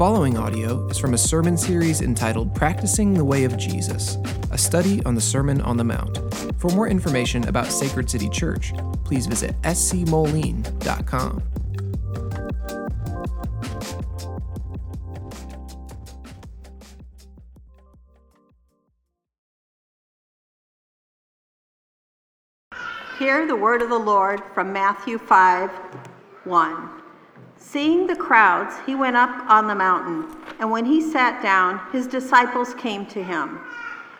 following audio is from a sermon series entitled Practicing the Way of Jesus, a study on the Sermon on the Mount. For more information about Sacred City Church, please visit scmoline.com. Hear the word of the Lord from Matthew 5:1. Seeing the crowds, he went up on the mountain, and when he sat down, his disciples came to him.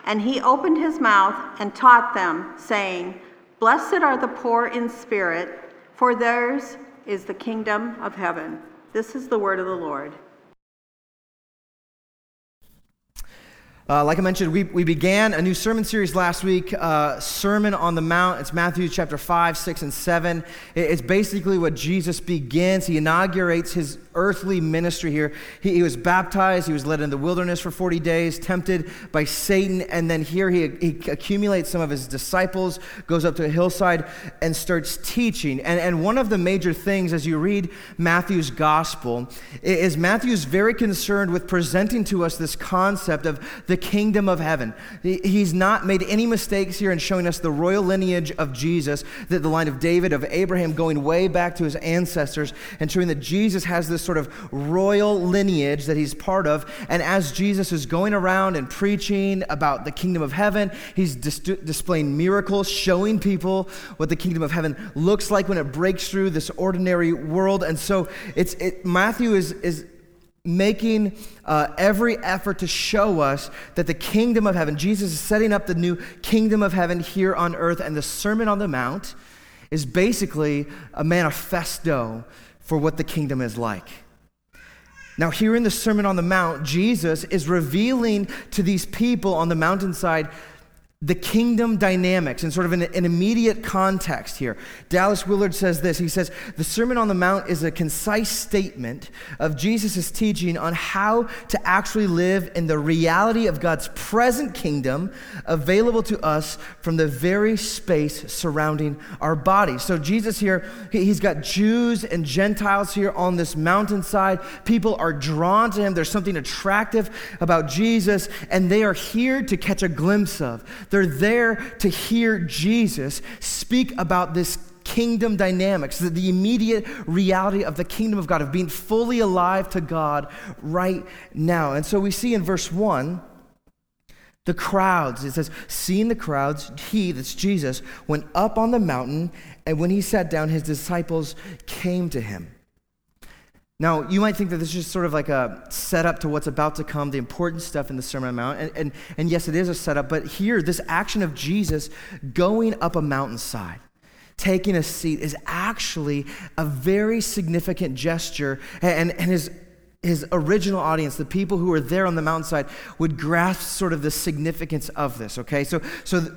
And he opened his mouth and taught them, saying, Blessed are the poor in spirit, for theirs is the kingdom of heaven. This is the word of the Lord. Like I mentioned, we began a new sermon series last week, Sermon on the Mount. It's Matthew chapter 5, 6, and 7. It's basically what Jesus begins. He inaugurates his earthly ministry here. He was baptized. He was led in the wilderness for 40 days, tempted by Satan. And then here he accumulates some of his disciples, goes up to a hillside, and starts teaching. And one of the major things as you read Matthew's gospel is Matthew's very concerned with presenting to us this concept of the kingdom of heaven. He's not made any mistakes here in showing us the royal lineage of Jesus, that the line of David, of Abraham, going way back to his ancestors, and showing that Jesus has this sort of royal lineage that he's part of. And as Jesus is going around and preaching about the kingdom of heaven, he's displaying miracles, showing people what the kingdom of heaven looks like when it breaks through this ordinary world. And so Matthew is making every effort to show us that the kingdom of heaven, Jesus is setting up the new kingdom of heaven here on earth, and the Sermon on the Mount is basically a manifesto for what the kingdom is like. Now, here in the Sermon on the Mount, Jesus is revealing to these people on the mountainside the kingdom dynamics in sort of an immediate context here. Dallas Willard says this. He says, the Sermon on the Mount is a concise statement of Jesus' teaching on how to actually live in the reality of God's present kingdom available to us from the very space surrounding our bodies. So Jesus here, he's got Jews and Gentiles here on this mountainside. People are drawn to him. There's something attractive about Jesus, and they are here to catch a glimpse of. They're there to hear Jesus speak about this kingdom dynamics, the immediate reality of the kingdom of God, of being fully alive to God right now. And so we see in verse 1, the crowds. It says, seeing the crowds, he, that's Jesus, went up on the mountain, and when he sat down, his disciples came to him. Now, you might think that this is just sort of like a setup to what's about to come, the important stuff in the Sermon on the Mount, and yes, it is a setup, but here, this action of Jesus going up a mountainside, taking a seat, is actually a very significant gesture, and his original audience, the people who were there on the mountainside, would grasp sort of the significance of this, okay? So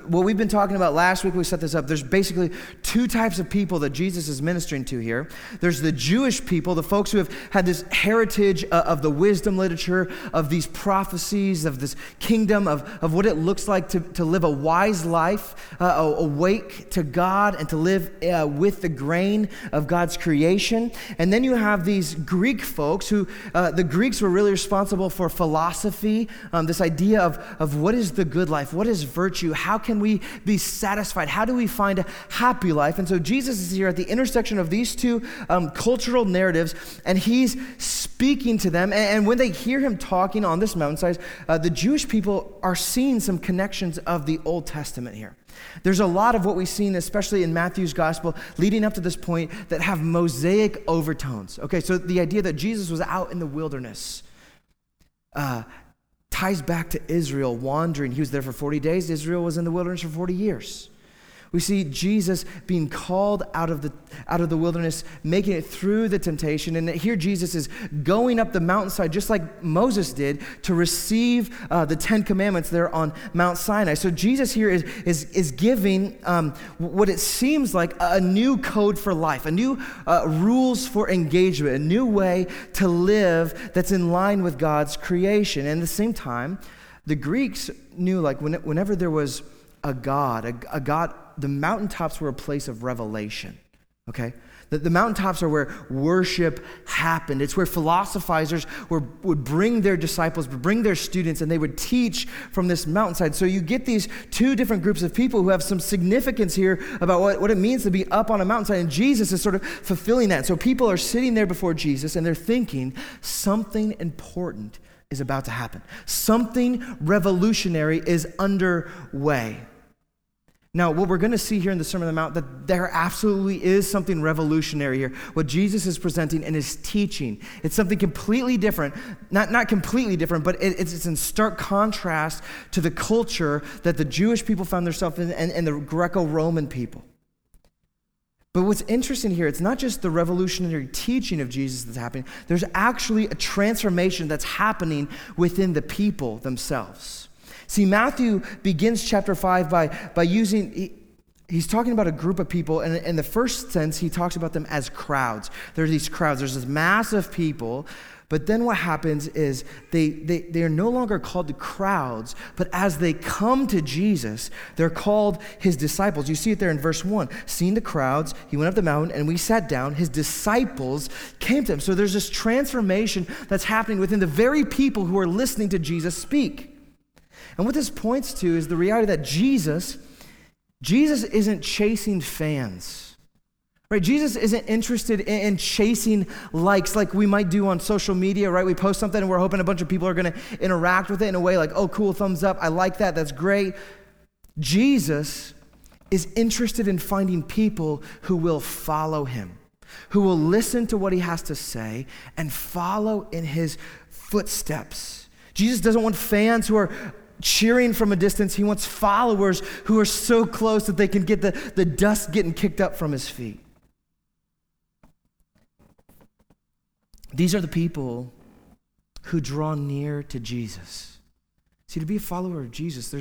what we've been talking about last week, we set this up, there's basically two types of people that Jesus is ministering to here. There's the Jewish people, the folks who have had this heritage of the wisdom literature, of these prophecies, of this kingdom, of what it looks like to live a wise life, awake to God, and to live with the grain of God's creation. And then you have these Greek folks who the Greeks were really responsible for philosophy, this idea of what is the good life, what is virtue, how can we be satisfied, how do we find a happy life? And so Jesus is here at the intersection of these two cultural narratives, and he's speaking to them. And when they hear him talking on this mountainside, the Jewish people are seeing some connections of the Old Testament here. There's a lot of what we've seen, especially in Matthew's gospel, leading up to this point, that have Mosaic overtones. Okay, so the idea that Jesus was out in the wilderness ties back to Israel wandering. He was there for 40 days. Israel was in the wilderness for 40 years. We see Jesus being called out of the wilderness, making it through the temptation. And here Jesus is going up the mountainside, just like Moses did, to receive the Ten Commandments there on Mount Sinai. So Jesus here is giving what it seems like a new code for life, a new rules for engagement, a new way to live that's in line with God's creation. And at the same time, the Greeks knew, like, whenever there was a God, the mountaintops were a place of revelation. Okay? The mountaintops are where worship happened. It's where philosophizers would bring their disciples, would bring their students, and they would teach from this mountainside. So you get these two different groups of people who have some significance here about what it means to be up on a mountainside, and Jesus is sort of fulfilling that. So people are sitting there before Jesus, and they're thinking something important is about to happen. Something revolutionary is underway. Now, what we're going to see here in the Sermon on the Mount, that there absolutely is something revolutionary here. What Jesus is presenting and is teaching, it's something completely different. Not completely different, but it's in stark contrast to the culture that the Jewish people found themselves in and the Greco-Roman people. But what's interesting here, it's not just the revolutionary teaching of Jesus that's happening. There's actually a transformation that's happening within the people themselves. See, Matthew begins chapter 5 by using, he's talking about a group of people, and in the first sense, he talks about them as crowds. There's these crowds, there's this mass of people, but then what happens is they are no longer called the crowds, but as they come to Jesus, they're called his disciples. You see it there in verse 1. Seeing the crowds, he went up the mountain, and we sat down. His disciples came to him. So there's this transformation that's happening within the very people who are listening to Jesus speak. And what this points to is the reality that Jesus isn't chasing fans, right? Jesus isn't interested in chasing likes like we might do on social media, right? We post something and we're hoping a bunch of people are going to interact with it in a way like, oh, cool, thumbs up, I like that, that's great. Jesus is interested in finding people who will follow him, who will listen to what he has to say and follow in his footsteps. Jesus doesn't want fans who are cheering from a distance. He wants followers who are so close that they can get the dust getting kicked up from his feet. These are the people who draw near to Jesus. See, to be a follower of Jesus,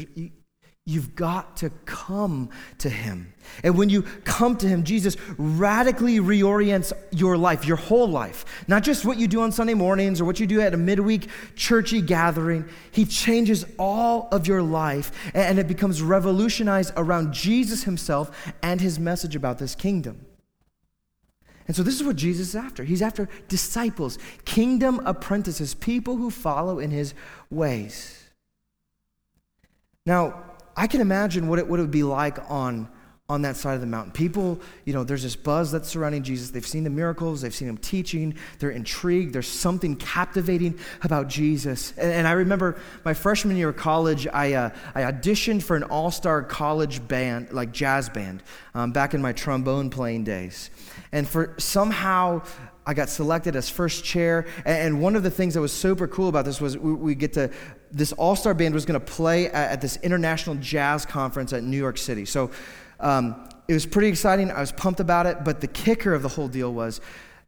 you've got to come to him. And when you come to him, Jesus radically reorients your life, your whole life. Not just what you do on Sunday mornings or what you do at a midweek churchy gathering. He changes all of your life, and it becomes revolutionized around Jesus himself and his message about this kingdom. And so this is what Jesus is after. He's after disciples, kingdom apprentices, people who follow in his ways. Now, I can imagine what it would be like on that side of the mountain. People, there's this buzz that's surrounding Jesus. They've seen the miracles. They've seen him teaching. They're intrigued. There's something captivating about Jesus. And I remember my freshman year of college, I auditioned for an all-star college band, like jazz band, back in my trombone playing days. And somehow I got selected as first chair. And one of the things that was super cool about this was this all-star band was going to play at this international jazz conference at New York City. So it was pretty exciting. I was pumped about it. But the kicker of the whole deal was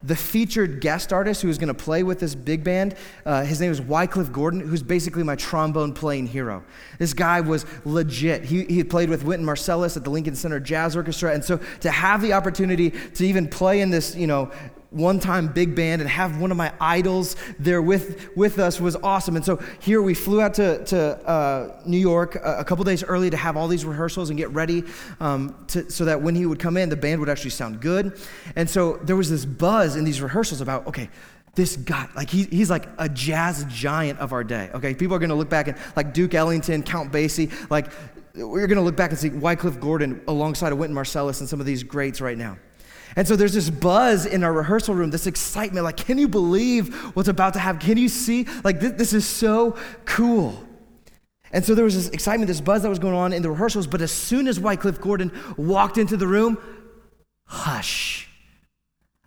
the featured guest artist who was going to play with this big band, his name was Wycliffe Gordon, who's basically my trombone playing hero. This guy was legit. He had played with Wynton Marsalis at the Lincoln Center Jazz Orchestra. And so to have the opportunity to even play in this, one-time big band and have one of my idols there with us was awesome. And so here we flew out to New York a couple days early to have all these rehearsals and get ready so that when he would come in, the band would actually sound good. And so there was this buzz in these rehearsals about, okay, this guy, like he's like a jazz giant of our day, okay? People are going to look back and like Duke Ellington, Count Basie, like we're going to look back and see Wycliffe Gordon alongside of Wynton Marsalis and some of these greats right now. And so there's this buzz in our rehearsal room, this excitement, like, can you believe what's about to happen? Can you see? Like, this is so cool. And so there was this excitement, this buzz that was going on in the rehearsals, but as soon as Wycliffe Gordon walked into the room, hush.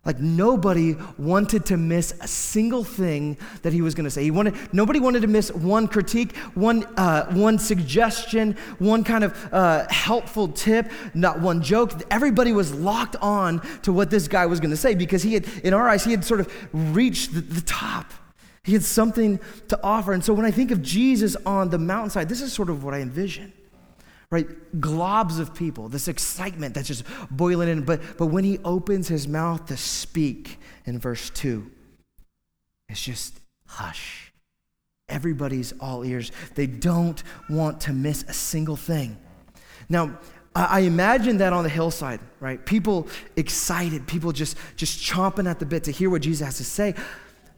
Like, nobody wanted to miss a single thing that he was going to say. Nobody wanted to miss one critique, one suggestion, one kind of helpful tip, not one joke. Everybody was locked on to what this guy was going to say because he had, in our eyes, he had sort of reached the top. He had something to offer. And so when I think of Jesus on the mountainside, this is sort of what I envision. Right, globs of people, this excitement that's just boiling in. But when he opens his mouth to speak in verse 2, it's just hush. Everybody's all ears. They don't want to miss a single thing. Now, I imagine that on the hillside, right? People excited, people just chomping at the bit to hear what Jesus has to say.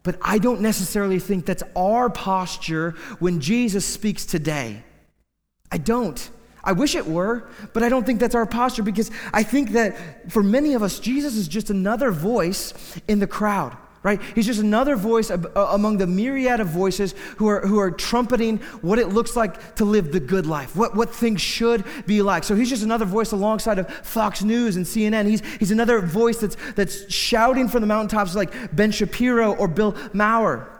But I don't necessarily think that's our posture when Jesus speaks today. I don't. I wish it were, but I don't think that's our posture, because I think that for many of us, Jesus is just another voice in the crowd, right? He's just another voice among the myriad of voices who are trumpeting what it looks like to live the good life, what things should be like. So he's just another voice alongside of Fox News and CNN. He's another voice that's shouting from the mountaintops like Ben Shapiro or Bill Maher.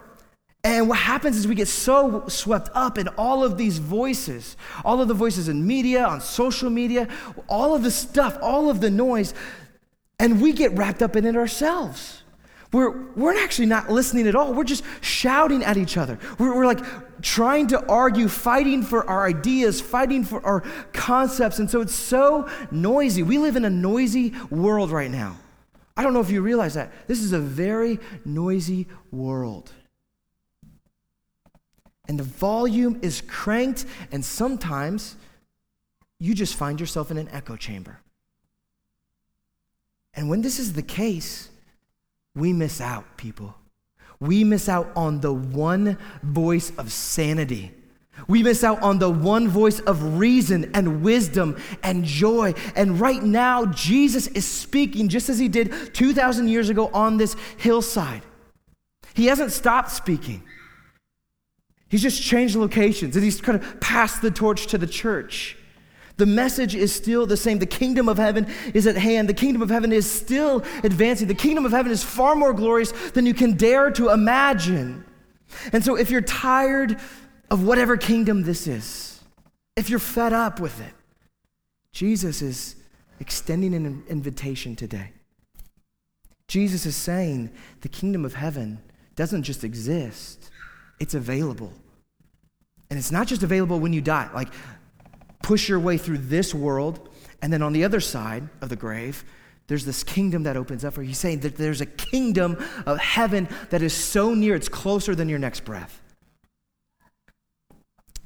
And what happens is we get so swept up in all of these voices, all of the voices in media, on social media, all of the stuff, all of the noise, and we get wrapped up in it ourselves. We're actually not listening at all. We're just shouting at each other. We're like trying to argue, fighting for our ideas, fighting for our concepts, and so it's so noisy. We live in a noisy world right now. I don't know if you realize that. This is a very noisy world. And the volume is cranked, and sometimes you just find yourself in an echo chamber. And when this is the case, we miss out, people. We miss out on the one voice of sanity. We miss out on the one voice of reason and wisdom and joy. And right now, Jesus is speaking just as he did 2,000 years ago on this hillside. He hasn't stopped speaking. He's just changed locations, and he's kind of passed the torch to the church. The message is still the same. The kingdom of heaven is at hand. The kingdom of heaven is still advancing. The kingdom of heaven is far more glorious than you can dare to imagine. And so if you're tired of whatever kingdom this is, if you're fed up with it, Jesus is extending an invitation today. Jesus is saying the kingdom of heaven doesn't just exist, it's available. And it's not just available when you die. Like, push your way through this world, and then on the other side of the grave, there's this kingdom that opens up for you. He's saying that there's a kingdom of heaven that is so near, it's closer than your next breath.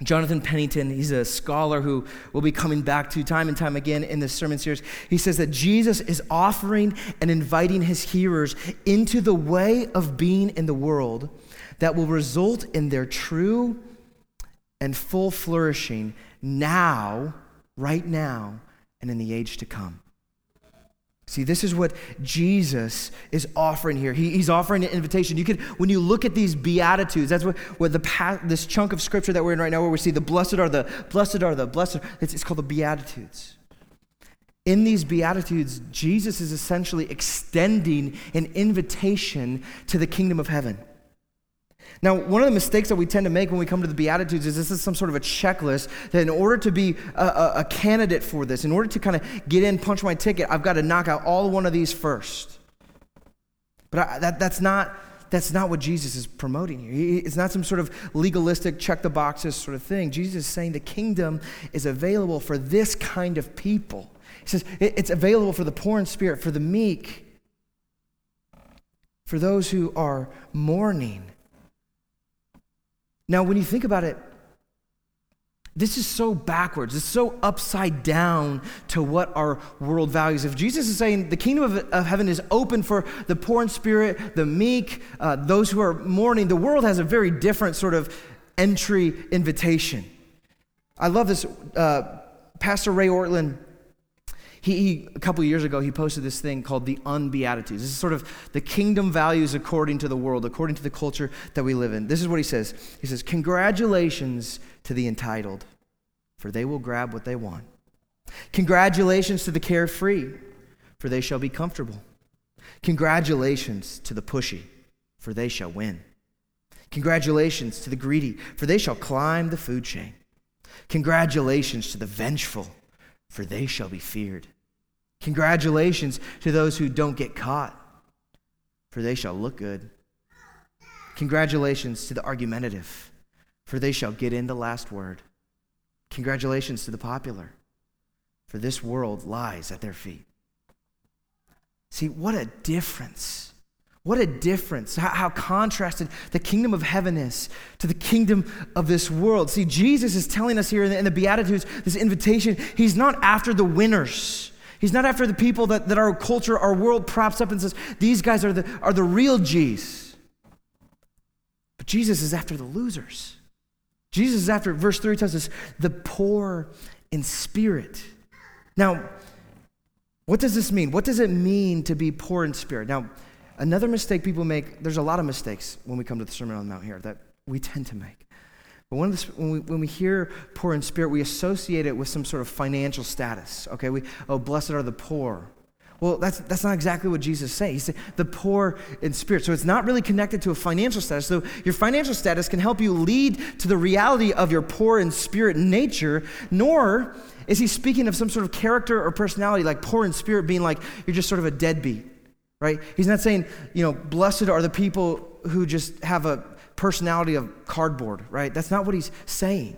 Jonathan Pennington, he's a scholar who we'll be coming back to time and time again in this sermon series. He says that Jesus is offering and inviting his hearers into the way of being in the world that will result in their true and full flourishing now, right now, and in the age to come. See, this is what Jesus is offering here. He's offering an invitation. You could, when you look at these Beatitudes, that's what this chunk of scripture that we're in right now, where we see the blessed are the. It's called the Beatitudes. In these Beatitudes, Jesus is essentially extending an invitation to the kingdom of heaven. Now, one of the mistakes that we tend to make when we come to the Beatitudes is this is some sort of a checklist that in order to be a candidate for this, in order to kind of get in, punch my ticket, I've got to knock out all one of these first. But that's not what Jesus is promoting here. It's not some sort of legalistic check the boxes sort of thing. Jesus is saying the kingdom is available for this kind of people. He says it's available for the poor in spirit, for the meek, for those who are mourning. Now, when you think about it, this is so backwards. It's so upside down to what our world values. If Jesus is saying the kingdom of heaven is open for the poor in spirit, the meek, those who are mourning, the world has a very different sort of entry invitation. I love this. Pastor Ray Ortland, he a couple years ago, he posted this thing called the Unbeatitudes. This is sort of the kingdom values according to the world, according to the culture that we live in. This is what he says. He says, "Congratulations to the entitled, for they will grab what they want. Congratulations to the carefree, for they shall be comfortable. Congratulations to the pushy, for they shall win. Congratulations to the greedy, for they shall climb the food chain. Congratulations to the vengeful, for they shall be feared. Congratulations to those who don't get caught, for they shall look good. Congratulations to the argumentative, for they shall get in the last word. Congratulations to the popular, for this world lies at their feet." See, what a difference. What a difference, how contrasted the kingdom of heaven is to the kingdom of this world. See, Jesus is telling us here in the Beatitudes, this invitation, he's not after the winners. He's not after the people that our culture, our world props up and says, these guys are the real G's. But Jesus is after the losers. Jesus is after, verse 3 tells us, the poor in spirit. Now, what does this mean? What does it mean to be poor in spirit? Now, another mistake people make, there's a lot of mistakes when we come to the Sermon on the Mount here that we tend to make. But one of the, when we hear poor in spirit, we associate it with some sort of financial status, okay? Blessed are the poor. Well, that's not exactly what Jesus said. He said the poor in spirit. So it's not really connected to a financial status. So your financial status can help you lead to the reality of your poor in spirit nature, nor is he speaking of some sort of character or personality, like poor in spirit being like you're just sort of a deadbeat. Right? He's not saying, blessed are the people who just have a personality of cardboard, right? That's not what he's saying.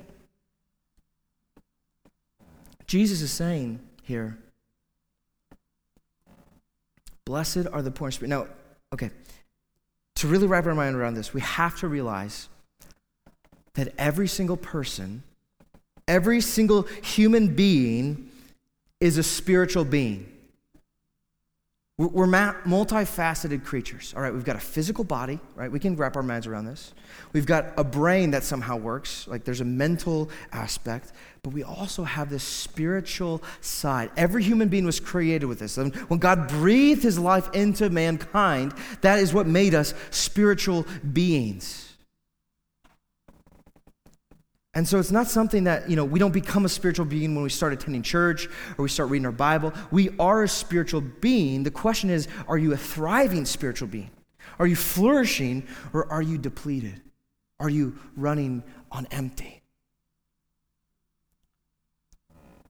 Jesus is saying here, blessed are the poor in spirit. Now, okay, to really wrap our mind around this, we have to realize that every single person, every single human being is a spiritual being. We're multifaceted creatures, all right? We've got a physical body, right? We can wrap our minds around this. We've got a brain that somehow works, like there's a mental aspect, but we also have this spiritual side. Every human being was created with this. And when God breathed his life into mankind, that is what made us spiritual beings. And so it's not something that, we don't become a spiritual being when we start attending church or we start reading our Bible. We are a spiritual being. The question is, are you a thriving spiritual being? Are you flourishing or are you depleted? Are you running on empty?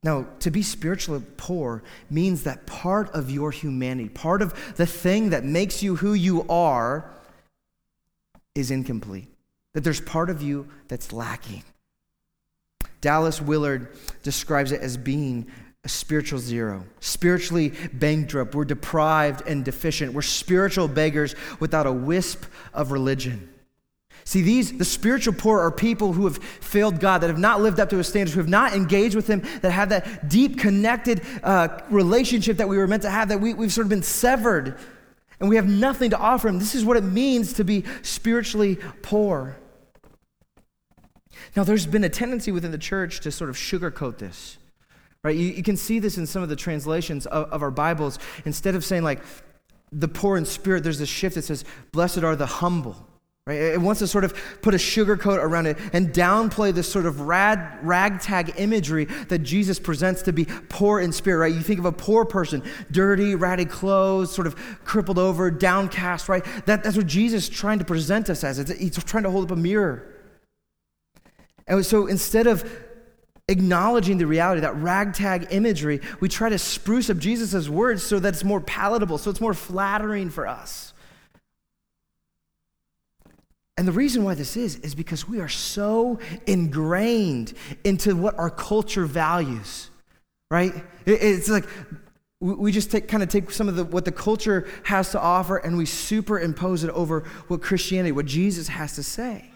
Now, to be spiritually poor means that part of your humanity, part of the thing that makes you who you are is incomplete. That there's part of you that's lacking. Dallas Willard describes it as being a spiritual zero, spiritually bankrupt. We're deprived and deficient. We're spiritual beggars without a wisp of religion. See, the spiritual poor are people who have failed God, that have not lived up to his standards, who have not engaged with him, that have that deep connected relationship that we were meant to have, that we've sort of been severed, and we have nothing to offer him. This is what it means to be spiritually poor. Now, there's been a tendency within the church to sort of sugarcoat this, right? You can see this in some of the translations of our Bibles. Instead of saying, like, the poor in spirit, there's this shift that says, blessed are the humble, right? It wants to sort of put a sugarcoat around it and downplay this sort of ragtag imagery that Jesus presents to be poor in spirit, right? You think of a poor person, dirty, ratty clothes, sort of crippled over, downcast, right? That's what Jesus is trying to present us as. He's trying to hold up a mirror. And so instead of acknowledging the reality, that ragtag imagery, we try to spruce up Jesus' words so that it's more palatable, so it's more flattering for us. And the reason why this is because we are so ingrained into what our culture values, right? It's like we just take some of what the culture has to offer and we superimpose it over what Christianity, what Jesus has to say.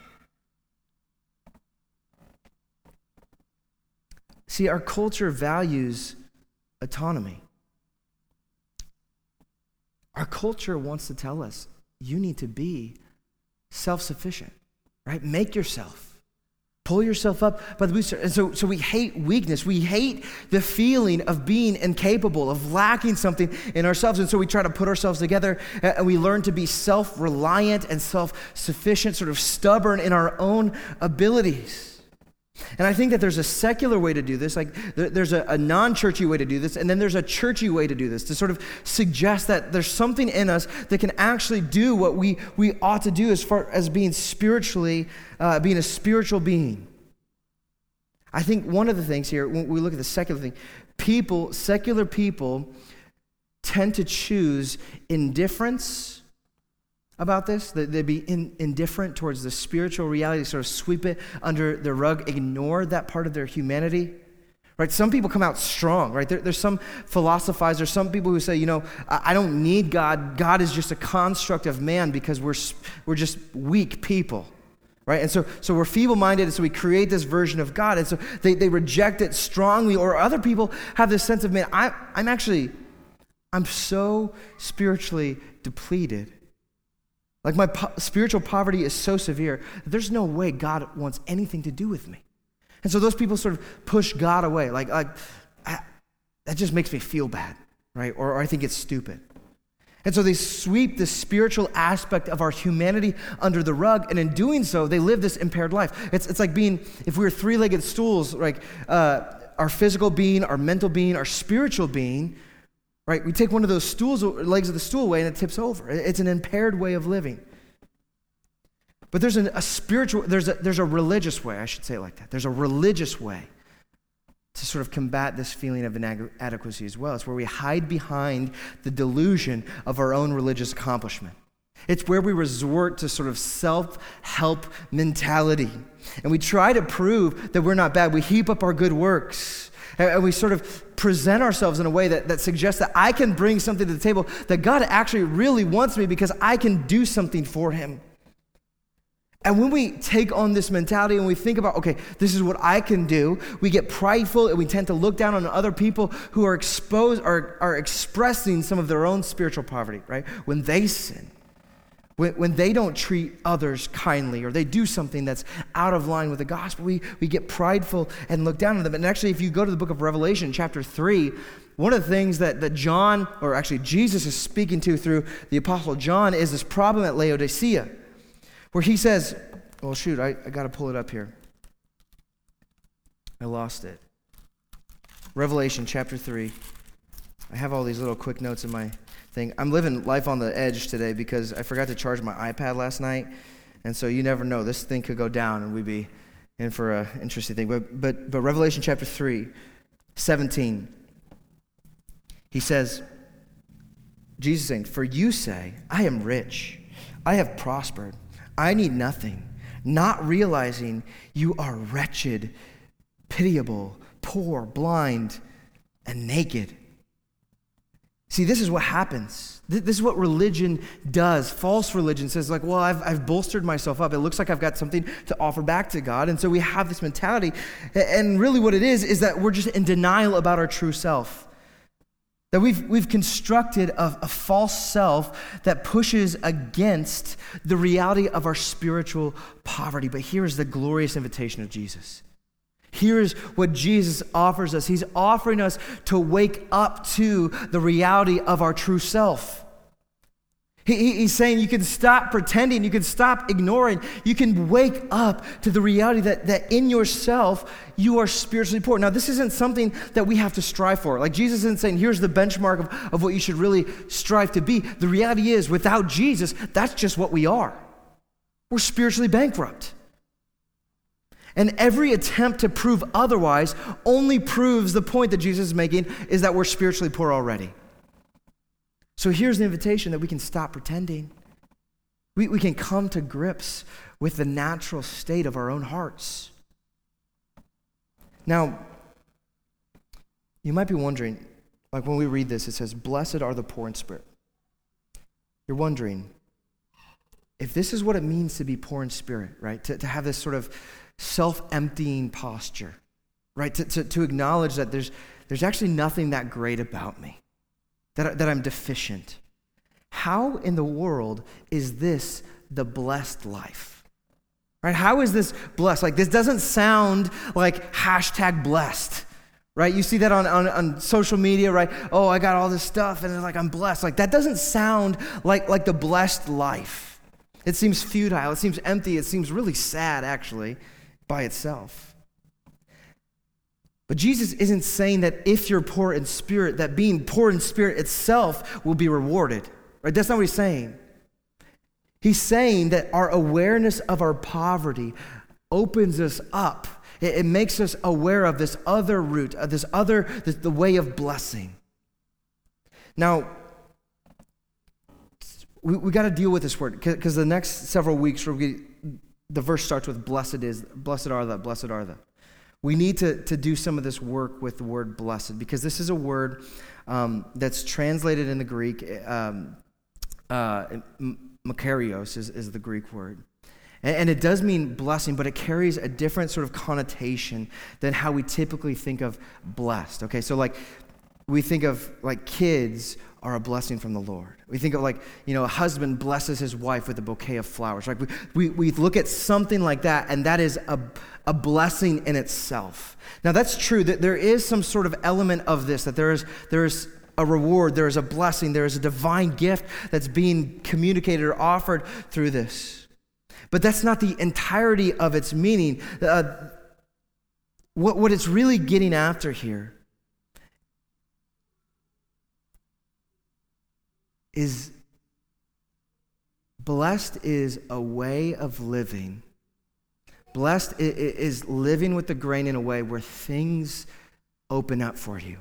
See, our culture values autonomy. Our culture wants to tell us, you need to be self-sufficient, right? Make yourself. Pull yourself up by the bootstraps. And so we hate weakness. We hate the feeling of being incapable, of lacking something in ourselves. And so we try to put ourselves together, and we learn to be self-reliant and self-sufficient, sort of stubborn in our own abilities. And I think that there's a secular way to do this, like there's a non-churchy way to do this, and then there's a churchy way to do this, to sort of suggest that there's something in us that can actually do what we ought to do as far as being being a spiritual being. I think one of the things here, when we look at the secular thing, secular people tend to choose indifference about this, that they'd be indifferent towards the spiritual reality, sort of sweep it under the rug, ignore that part of their humanity, right? Some people come out strong, right? There's some philosophizers, some people who say, you know, I don't need God. God is just a construct of man because we're just weak people, right? And so we're feeble-minded, and so we create this version of God. And so they reject it strongly, or other people have this sense of, man, I'm so spiritually depleted. Like my spiritual poverty is so severe, there's no way God wants anything to do with me. And so those people sort of push God away. That just makes me feel bad, right? Or I think it's stupid. And so they sweep the spiritual aspect of our humanity under the rug, and in doing so, they live this impaired life. It's like being, if we were three-legged stools, like our physical being, our mental being, our spiritual being, right? We take one of those stools, legs of the stool away, and it tips over. It's an impaired way of living. But there's a spiritual, there's a religious way, I should say it like that. There's a religious way to sort of combat this feeling of inadequacy as well. It's where we hide behind the delusion of our own religious accomplishment. It's where we resort to sort of self-help mentality. And we try to prove that we're not bad. We heap up our good works. And we sort of present ourselves in a way that suggests that I can bring something to the table, that God actually really wants me because I can do something for him. And when we take on this mentality and we think about, okay, this is what I can do, we get prideful and we tend to look down on other people who are exposed, are expressing some of their own spiritual poverty, right? When they sin, when they don't treat others kindly, or they do something that's out of line with the gospel, we get prideful and look down on them. And actually, if you go to the book of Revelation, chapter 3, one of the things that John, or actually Jesus is speaking to through the Apostle John, is this problem at Laodicea, where he says, well, shoot, I got to pull it up here. I lost it. Revelation chapter 3. I have all these little quick notes in my thing. I'm living life on the edge today because I forgot to charge my iPad last night, and so you never know. This thing could go down, and we'd be in for an interesting thing. But Revelation chapter 3, 17, he says, Jesus saying, "For you say, I am rich, I have prospered, I need nothing, not realizing you are wretched, pitiable, poor, blind, and naked." See, this is what happens. This is what religion does. False religion says, like, well, I've bolstered myself up. It looks like I've got something to offer back to God. And so we have this mentality. And really what it is that we're just in denial about our true self. That we've constructed a false self that pushes against the reality of our spiritual poverty. But here is the glorious invitation of Jesus. Here is what Jesus offers us. He's offering us to wake up to the reality of our true self. He's saying you can stop pretending, you can stop ignoring, you can wake up to the reality that in yourself you are spiritually poor. Now, this isn't something that we have to strive for. Like, Jesus isn't saying here's the benchmark of what you should really strive to be. The reality is, without Jesus, that's just what we are. We're spiritually bankrupt. And every attempt to prove otherwise only proves the point that Jesus is making is that we're spiritually poor already. So here's the invitation that we can stop pretending. We can come to grips with the natural state of our own hearts. Now, you might be wondering, like when we read this, it says, "Blessed are the poor in spirit." You're wondering, if this is what it means to be poor in spirit, right? To have this sort of self-emptying posture, right? To acknowledge that there's actually nothing that great about me, that I'm deficient. How in the world is this the blessed life, right? How is this blessed? Like, this doesn't sound like hashtag blessed, right? You see that on social media, right? Oh, I got all this stuff, and it's like, I'm blessed. Like, that doesn't sound like the blessed life. It seems futile. It seems empty. It seems really sad, actually, by itself. But Jesus isn't saying that if you're poor in spirit, that being poor in spirit itself will be rewarded, right? That's not what he's saying. He's saying that our awareness of our poverty opens us up. It makes us aware of this other route, the way of blessing. Now, we got to deal with this word, because the next several weeks the verse starts with blessed are the. We need to do some of this work with the word blessed, because this is a word that's translated in the Greek. Makarios is the Greek word. And it does mean blessing, but it carries a different sort of connotation than how we typically think of blessed. Okay, so like we think of like kids are a blessing from the Lord. We think of like, you know, a husband blesses his wife with a bouquet of flowers. Like we look at something like that, and that is a blessing in itself. Now that's true, that there is some sort of element of this, that there is a reward, there is a blessing, there is a divine gift that's being communicated or offered through this. But that's not the entirety of its meaning. What it's really getting after here is blessed is a way of living. Blessed is living with the grain in a way where things open up for you,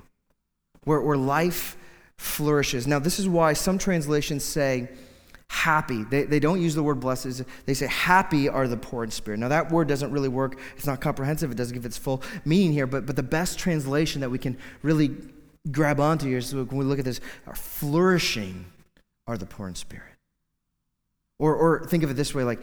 where life flourishes. Now, this is why some translations say happy. They don't use the word blessed. They say happy are the poor in spirit. Now that word doesn't really work. It's not comprehensive. It doesn't give its full meaning here. But the best translation that we can really grab onto here is when we look at this, are flourishing are the poor in spirit. Or think of it this way, like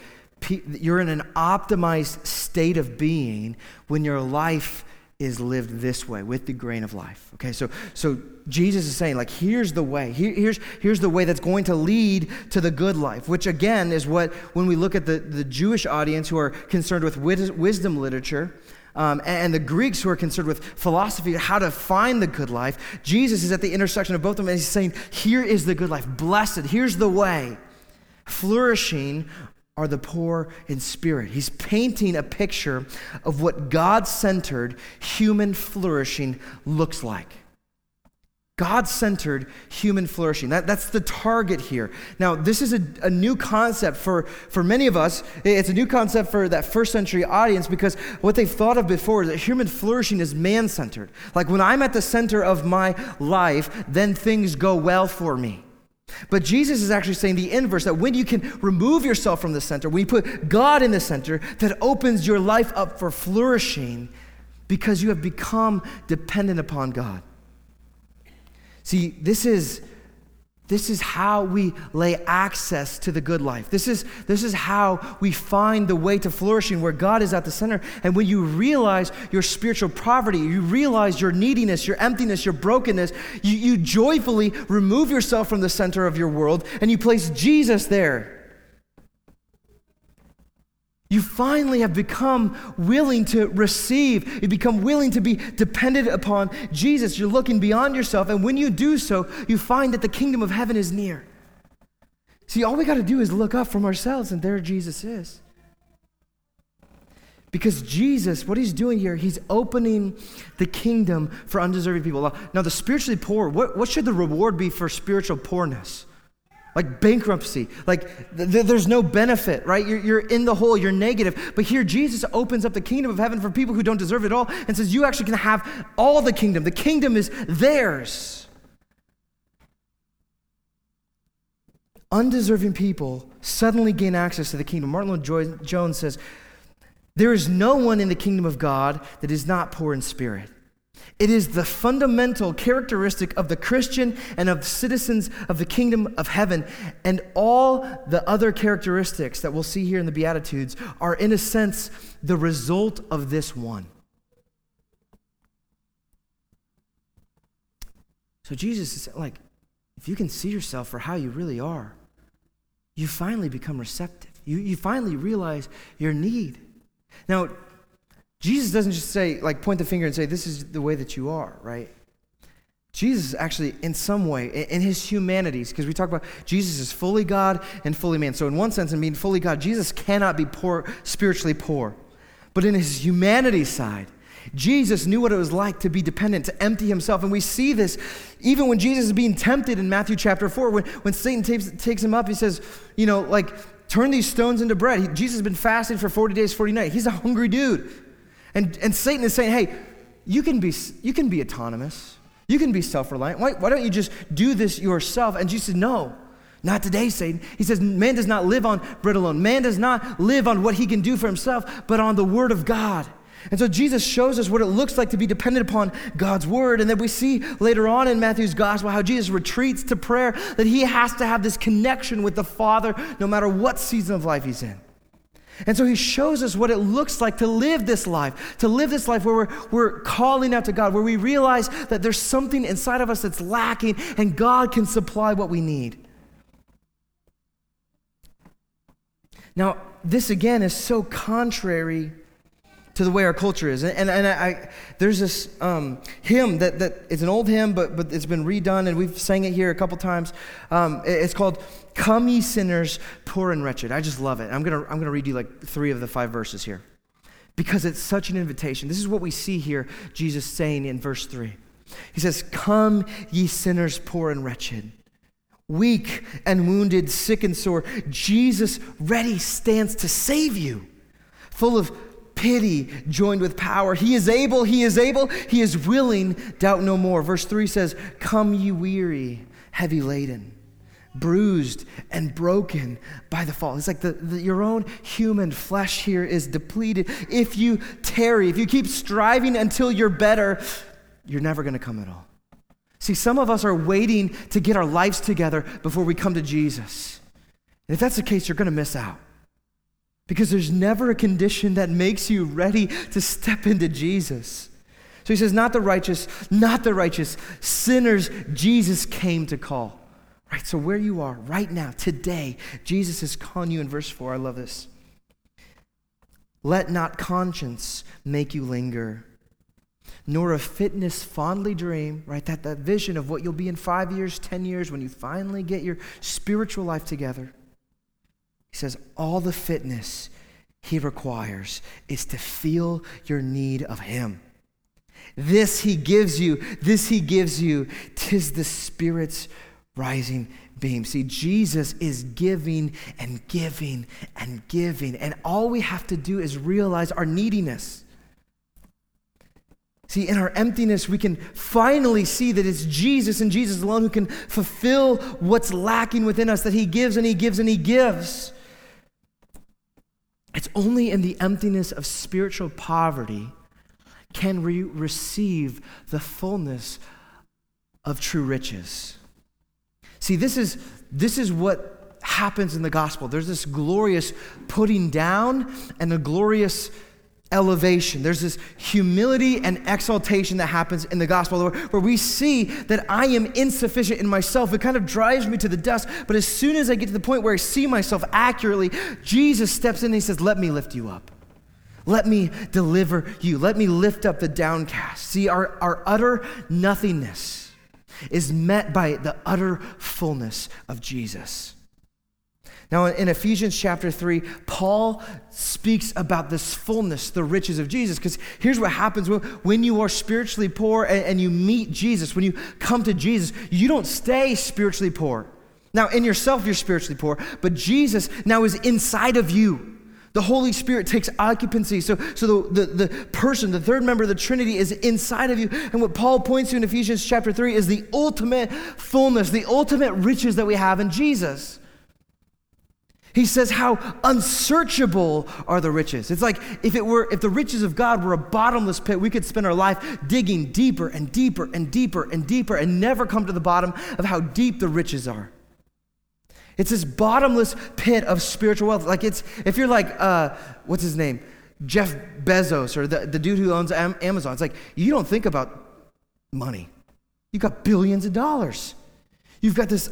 you're in an optimized state of being when your life is lived this way, with the grain of life. Okay, so Jesus is saying, like, here's the way. Here's the way that's going to lead to the good life, which again is what, when we look at the Jewish audience who are concerned with wisdom literature, and the Greeks who are concerned with philosophy, how to find the good life, Jesus is at the intersection of both of them, and he's saying, here is the good life, blessed, here's the way. Flourishing are the poor in spirit. He's painting a picture of what God-centered human flourishing looks like. God-centered human flourishing. That's the target here. Now, this is a new concept for many of us. It's a new concept for that first century audience, because what they've thought of before is that human flourishing is man-centered. Like, when I'm at the center of my life, then things go well for me. But Jesus is actually saying the inverse, that when you can remove yourself from the center, when you put God in the center, that opens your life up for flourishing because you have become dependent upon God. See, this is how we lay access to the good life. This is how we find the way to flourishing, where God is at the center. And when you realize your spiritual poverty, you realize your neediness, your emptiness, your brokenness, you joyfully remove yourself from the center of your world and you place Jesus there. You finally have become willing to receive. You become willing to be dependent upon Jesus. You're looking beyond yourself, and when you do so, you find that the kingdom of heaven is near. See, all we got to do is look up from ourselves, and there Jesus is. Because Jesus, what he's doing here, he's opening the kingdom for undeserving people. Now, the spiritually poor, what should the reward be for spiritual poorness? Like bankruptcy, like there's no benefit, right? You're in the hole, you're negative. But here Jesus opens up the kingdom of heaven for people who don't deserve it all and says, you actually can have all the kingdom. The kingdom is theirs. Undeserving people suddenly gain access to the kingdom. Martin Lloyd-Jones says, there is no one in the kingdom of God that is not poor in spirit. It is the fundamental characteristic of the Christian and of citizens of the kingdom of heaven, and all the other characteristics that we'll see here in the Beatitudes are, in a sense, the result of this one. So Jesus is like, if you can see yourself for how you really are, you finally become receptive. You finally realize your need. Now, Jesus doesn't just say, like, point the finger and say, this is the way that you are, right? Jesus actually, in some way, in his humanities, because we talk about Jesus is fully God and fully man. So in one sense, in being fully God, Jesus cannot be poor, spiritually poor. But in his humanity side, Jesus knew what it was like to be dependent, to empty himself. And we see this even when Jesus is being tempted in Matthew chapter 4. When Satan takes him up, he says, you know, like, turn these stones into bread. Jesus has been fasting for 40 days, 40 nights. He's a hungry dude. And Satan is saying, hey, you can be autonomous. You can be self-reliant. Why don't you just do this yourself? And Jesus said, no, not today, Satan. He says, man does not live on bread alone. Man does not live on what he can do for himself, but on the word of God. And so Jesus shows us what it looks like to be dependent upon God's word. And then we see later on in Matthew's gospel how Jesus retreats to prayer, that he has to have this connection with the Father no matter what season of life he's in. And so he shows us what it looks like to live this life where we're calling out to God, where we realize that there's something inside of us that's lacking and God can supply what we need. Now, this again is so contrary to the way our culture is. And there's this hymn that it's an old hymn, but it's been redone, and we've sang it here a couple times. It's called "Come Ye Sinners, Poor and Wretched." I just love it. I'm gonna read you like 3 of the 5 verses here, because it's such an invitation. This is what we see here, Jesus saying in verse 3. He says, "Come ye sinners, poor and wretched, weak and wounded, sick and sore. Jesus ready stands to save you, full of pity joined with power. He is able, he is able, he is willing, doubt no more." Verse 3 says, "Come ye weary, heavy laden, bruised and broken by the fall." It's like your own human flesh here is depleted. If you tarry, if you keep striving until you're better, you're never going to come at all. See, some of us are waiting to get our lives together before we come to Jesus. And if that's the case, you're going to miss out. Because there's never a condition that makes you ready to step into Jesus. So he says, not the righteous, sinners Jesus came to call. Right, so where you are right now, today, Jesus is calling you in verse 4. I love this. "Let not conscience make you linger, nor of fitness fondly dream," right? That vision of what you'll be in 5 years, 10 years, when you finally get your spiritual life together. He says, all the fitness he requires is to feel your need of him. This he gives you, 'tis the Spirit's rising beam. See, Jesus is giving and giving and giving, and all we have to do is realize our neediness. See, in our emptiness, we can finally see that it's Jesus and Jesus alone who can fulfill what's lacking within us, that he gives and he gives and he gives. It's only in the emptiness of spiritual poverty can we receive the fullness of true riches. See, this is what happens in the gospel. There's this glorious putting down and a glorious elevation. There's this humility and exaltation that happens in the gospel where we see that I am insufficient in myself. It kind of drives me to the dust, but as soon as I get to the point where I see myself accurately, Jesus steps in and he says, "Let me lift you up. Let me deliver you. Let me lift up the downcast." See, our utter nothingness is met by the utter fullness of Jesus. Now, in Ephesians chapter 3, Paul speaks about this fullness, the riches of Jesus, because here's what happens when you are spiritually poor and you meet Jesus, when you come to Jesus, you don't stay spiritually poor. Now, in yourself, you're spiritually poor, but Jesus now is inside of you. The Holy Spirit takes occupancy. So the person, the third member of the Trinity is inside of you. And what Paul points to in Ephesians chapter 3 is the ultimate fullness, the ultimate riches that we have in Jesus. He says how unsearchable are the riches. It's like if the riches of God were a bottomless pit, we could spend our life digging deeper and deeper and deeper and deeper and never come to the bottom of how deep the riches are. It's this bottomless pit of spiritual wealth. Like if you're like, what's his name? Jeff Bezos, or the dude who owns Amazon. It's like, you don't think about money. You've got billions of dollars. You've got this,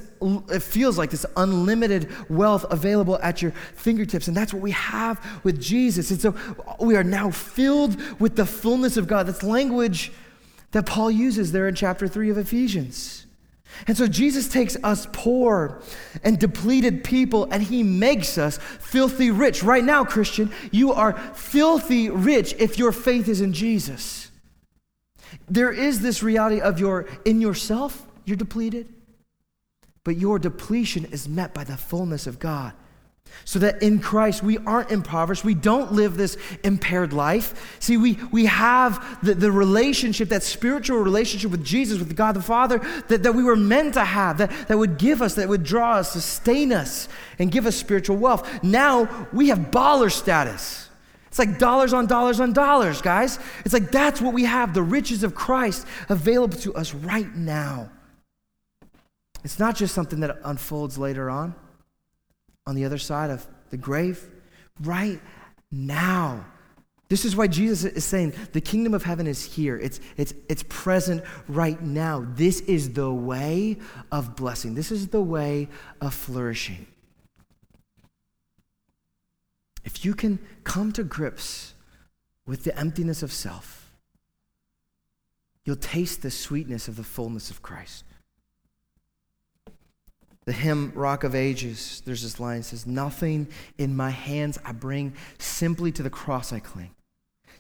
it feels like this unlimited wealth available at your fingertips, and that's what we have with Jesus. And so we are now filled with the fullness of God. That's language that Paul uses there in chapter 3 of Ephesians. And so Jesus takes us poor and depleted people, and he makes us filthy rich. Right now, Christian, you are filthy rich if your faith is in Jesus. There is this reality of in yourself, you're depleted. But your depletion is met by the fullness of God. So that in Christ, we aren't impoverished. We don't live this impaired life. See, we have the relationship, that spiritual relationship with Jesus, with God the Father, that we were meant to have, that would give us, that would draw us, sustain us, and give us spiritual wealth. Now, we have baller status. It's like dollars on dollars on dollars, guys. It's like that's what we have, the riches of Christ available to us right now. It's not just something that unfolds later on the other side of the grave, right now. This is why Jesus is saying the kingdom of heaven is here. It's present right now. This is the way of blessing. This is the way of flourishing. If you can come to grips with the emptiness of self, you'll taste the sweetness of the fullness of Christ. The hymn, Rock of Ages, there's this line that says, "Nothing in my hands I bring, simply to the cross I cling."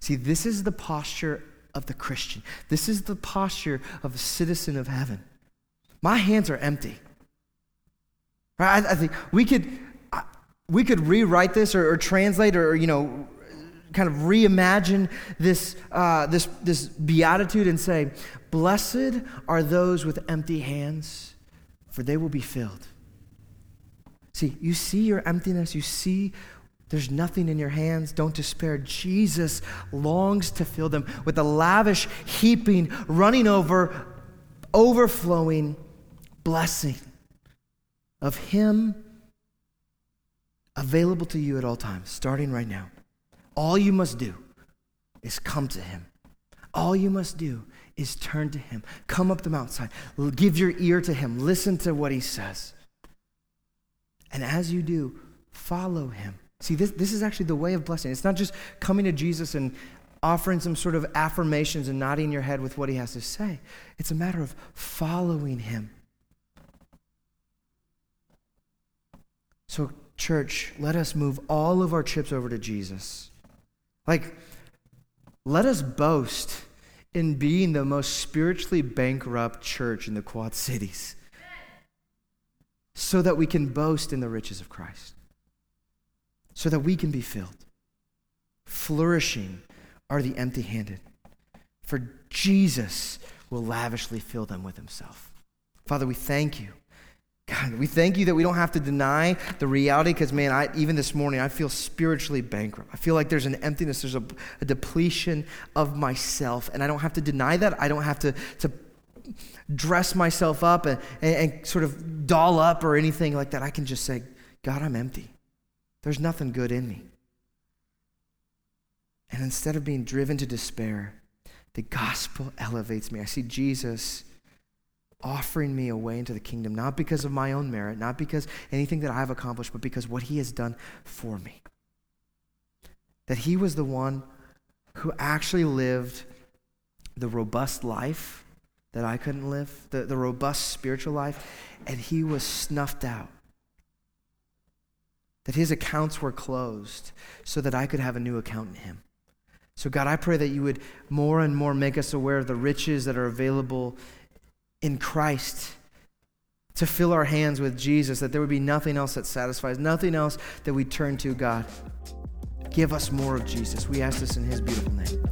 See, this is the posture of the Christian. This is the posture of a citizen of heaven. My hands are empty. Right? I think we could rewrite this or translate or, you know, kind of reimagine this beatitude and say, "Blessed are those with empty hands, for they will be filled." See, you see your emptiness. You see there's nothing in your hands. Don't despair. Jesus longs to fill them with a lavish, heaping, running over, overflowing blessing of Him available to you at all times, starting right now. All you must do is come to Him. All you must do is turn to Him. Come up the mountainside. Give your ear to Him. Listen to what He says. And as you do, follow Him. See, this is actually the way of blessing. It's not just coming to Jesus and offering some sort of affirmations and nodding your head with what He has to say. It's a matter of following Him. So, church, let us move all of our chips over to Jesus. Like, let us boast in being the most spiritually bankrupt church in the Quad Cities so that we can boast in the riches of Christ, so that we can be filled. Flourishing are the empty-handed, for Jesus will lavishly fill them with Himself. Father, we thank You. God, we thank You that we don't have to deny the reality because, man, even this morning, I feel spiritually bankrupt. I feel like there's an emptiness, there's a depletion of myself, and I don't have to deny that. I don't have to dress myself up and sort of doll up or anything like that. I can just say, God, I'm empty. There's nothing good in me. And instead of being driven to despair, the gospel elevates me. I see Jesus offering me a way into the kingdom, not because of my own merit, not because anything that I've accomplished, but because what He has done for me. That He was the one who actually lived the robust life that I couldn't live, the robust spiritual life, and He was snuffed out. That His accounts were closed so that I could have a new account in Him. So God, I pray that You would more and more make us aware of the riches that are available in Christ, to fill our hands with Jesus, that there would be nothing else that satisfies, nothing else that we turn to, God. Give us more of Jesus. We ask this in His beautiful name.